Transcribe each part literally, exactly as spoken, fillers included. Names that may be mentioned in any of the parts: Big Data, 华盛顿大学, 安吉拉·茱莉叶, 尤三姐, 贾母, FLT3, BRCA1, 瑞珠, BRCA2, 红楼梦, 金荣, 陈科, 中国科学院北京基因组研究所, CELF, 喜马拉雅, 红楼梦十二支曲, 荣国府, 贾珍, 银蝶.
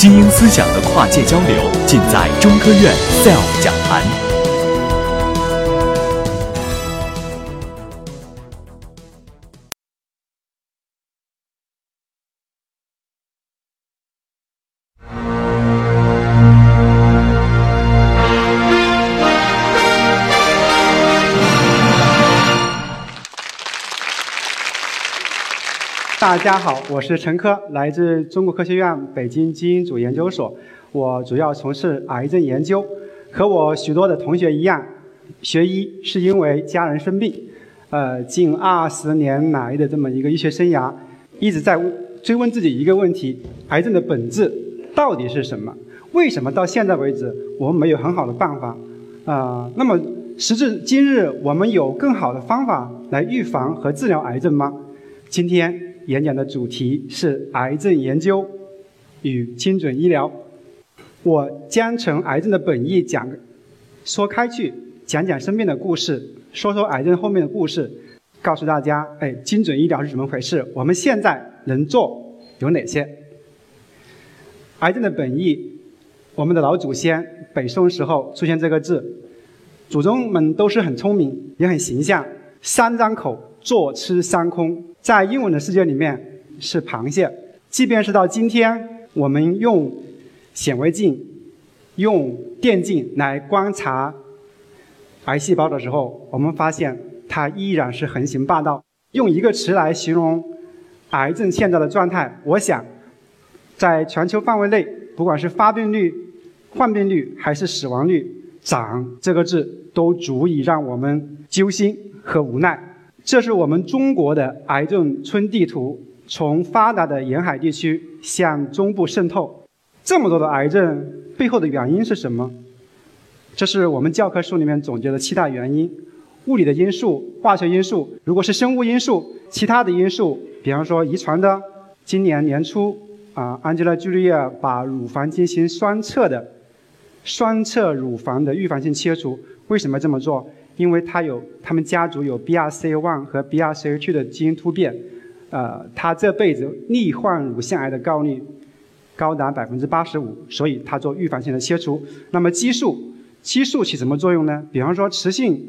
精英思想的跨界交流，尽在中科院 C E L F 讲坛。大家好，我是陈科，来自中国科学院北京基因组研究所。我主要从事癌症研究，和我许多的同学一样，学医是因为家人生病。呃，近二十年来的这么一个医学生涯，一直在追问自己一个问题：癌症的本质到底是什么？为什么到现在为止我们没有很好的办法？呃，那么时至今日，我们有更好的方法来预防和治疗癌症吗？今天演讲的主题是癌症研究与精准医疗，我将从癌症的本意讲说开去，讲讲生病的故事，说说癌症后面的故事，告诉大家，哎，精准医疗是怎么回事，我们现在能做有哪些。癌症的本意，我们的老祖先北宋时候出现这个字，祖宗们都是很聪明也很形象，三张口，坐吃山空，在英文的世界里面是螃蟹。即便是到今天，我们用显微镜、用电镜来观察癌细胞的时候，我们发现它依然是横行霸道。用一个词来形容癌症现在的状态，我想在全球范围内，不管是发病率、患病率还是死亡率，长这个字都足以让我们揪心和无奈。这是我们中国的癌症村地图，从发达的沿海地区向中部渗透。这么多的癌症背后的原因是什么？这是我们教科书里面总结的七大原因：物理的因素、化学因素，如果是生物因素，其他的因素，比方说遗传的。今年年初啊，安吉拉·茱莉叶把乳房进行双侧的双侧乳房的预防性切除。为什么这么做？因为他有他们家族有 B R C A 一 和 B R C A 二 的基因突变，呃，他这辈子罹患乳腺癌的概率高达 百分之八十五， 所以他做预防性的切除。那么激素，激素起什么作用呢？比方说雌性，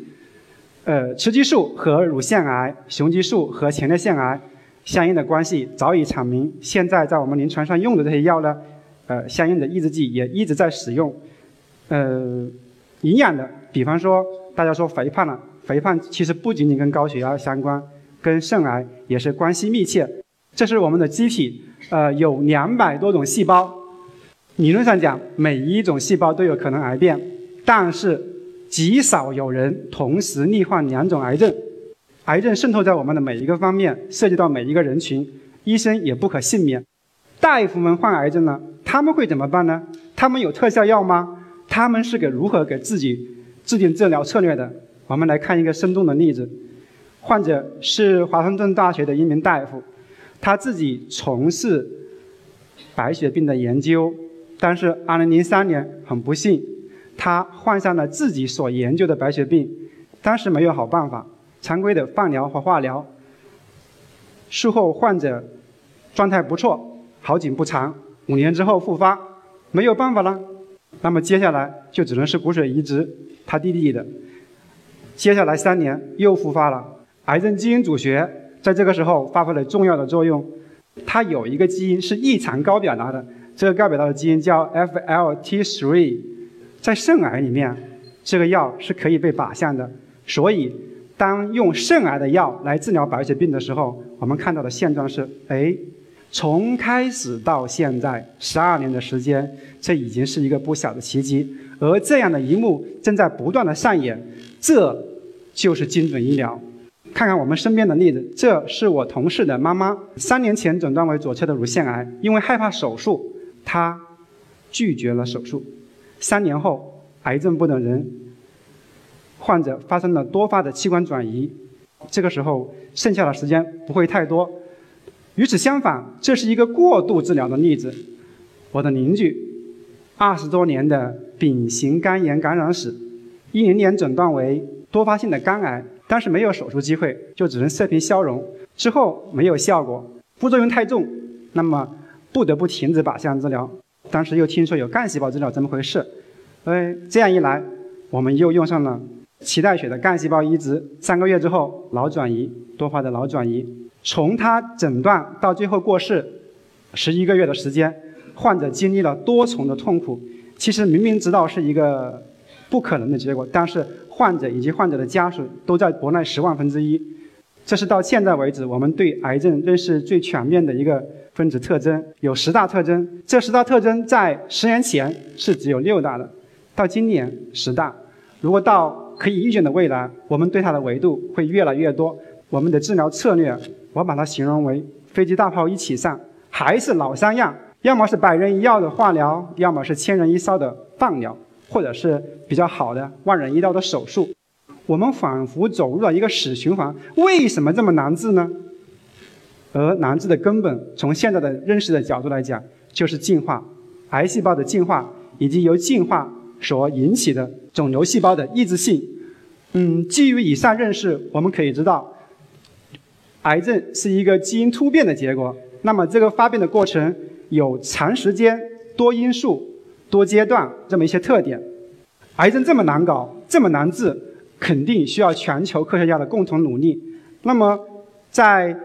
呃，雌激素和乳腺癌、雄激素和前列腺癌相应的关系早已阐明，现在在我们临床上用的这些药呢，呃，相应的抑制剂也一直在使用。呃，营养的，比方说大家说肥胖了，肥胖其实不仅仅跟高血压相关，跟肾癌也是关系密切。这是我们的机体，呃，有两百多种细胞，理论上讲，每一种细胞都有可能癌变，但是极少有人同时罹患两种癌症。癌症渗透在我们的每一个方面，涉及到每一个人群，医生也不可幸免。大夫们患癌症了，他们会怎么办呢？他们有特效药吗？他们是给如何给自己制定治疗策略的？我们来看一个生动的例子。患者是华盛顿大学的一名大夫，他自己从事白血病的研究，但是二零零三年很不幸，他患上了自己所研究的白血病，当时没有好办法，常规的放疗和化疗。术后患者状态不错，好景不长，五年之后复发，没有办法了，那么接下来就只能是骨髓移植，他弟弟的。接下来三年又复发了。癌症基因组学在这个时候发挥了重要的作用，它有一个基因是异常高表达的，这个高表达的基因叫 F L T 三， 在肾癌里面这个药是可以被靶向的，所以当用肾癌的药来治疗白血病的时候，我们看到的现状是，哎，从开始到现在十二年的时间，这已经是一个不小的奇迹，而这样的一幕正在不断的上演，这就是精准医疗。看看我们身边的例子，这是我同事的妈妈，三年前诊断为左侧的乳腺癌，因为害怕手术，她拒绝了手术。三年后，癌症不等人，患者发生了多发的器官转移，这个时候剩下的时间不会太多。与此相反，这是一个过度治疗的例子。我的邻居，二十多年的丙型肝炎感染史，一零年诊断为多发性的肝癌，但是没有手术机会，就只能射频消融，之后没有效果，副作用太重，那么不得不停止靶向治疗。当时又听说有干细胞治疗，怎么回事？哎，这样一来，我们又用上了脐带血的干细胞移植。三个月之后，脑转移，多发的脑转移，从他诊断到最后过世，十一个月的时间，患者经历了多重的痛苦。其实明明知道是一个不可能的结果，但是患者以及患者的家属都在国内十万分之一。 这是到现在为止我们对癌症认识最全面的一个分子特征，有十大特征。这十大特征在十年前是只有六大的，到今年十大。如果到可以预见的未来，我们对它的维度会越来越多。我们的治疗策略，我把它形容为飞机大炮一起上，还是老三样：要么是百人一药的化疗，要么是千人一烧的放疗，或者是比较好的万人一刀的手术。 我们仿佛走入了一个死循环，为什么这么难治呢？而难治的根本，从现在的认识的角度来讲，就是进化，癌细胞的进化以及由进化所引起的肿瘤细胞的抑制性。嗯，基于以上认识，我们可以知道，癌症是一个基因突变的结果。那么这个发病的过程有长时间、多因素、多阶段这么一些特点。癌症这么难搞，这么难治。 肯定需要全球科学家的共同努力。那么，在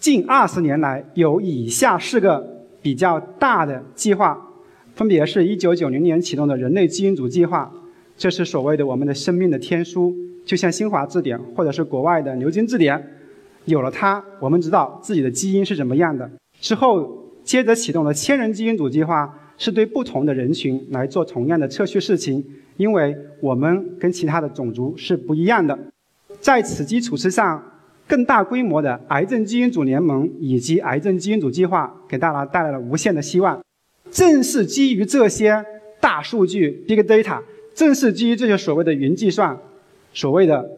近二十年来，有以下四个比较大的计划，分别是一九九零年启动的人类基因组计划，这是所谓的我们的生命的天书，就像新华字典或者是国外的牛津字典，有了它，我们知道自己的基因是怎么样的。之后，接着启动了千人基因组计划，是对不同的人群来做同样的测序事情。 因为我们跟其他的种族是不一样的，在此基础之上，更大规模的癌症基因组联盟以及癌症基因组计划给大家带来了无限的希望。正是基于这些大数据 （Big Data）， 正是基于这些所谓的云计算，所谓的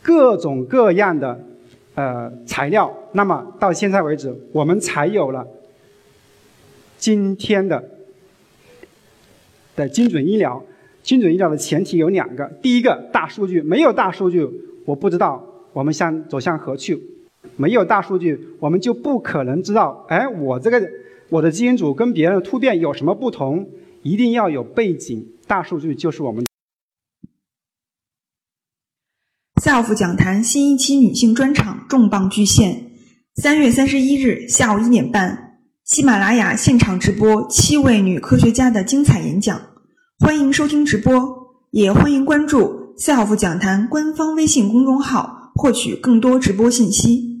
各种各样的呃材料，那么到现在为止，我们才有了今天的。 的精准医疗，精准医疗的前提有两个：第一个，大数据；没有大数据，我不知道我们向走向何去；没有大数据，我们就不可能知道，哎，我这个我的基因组跟别人的突变有什么不同？一定要有背景，大数据就是我们。下午讲坛新一期女性专场重磅巨献，三月三十一日下午一点半。 喜马拉雅现场直播七位女科学家的精彩演讲，欢迎收听直播，也欢迎关注"笑 a 讲坛"官方微信公众号，获取更多直播信息。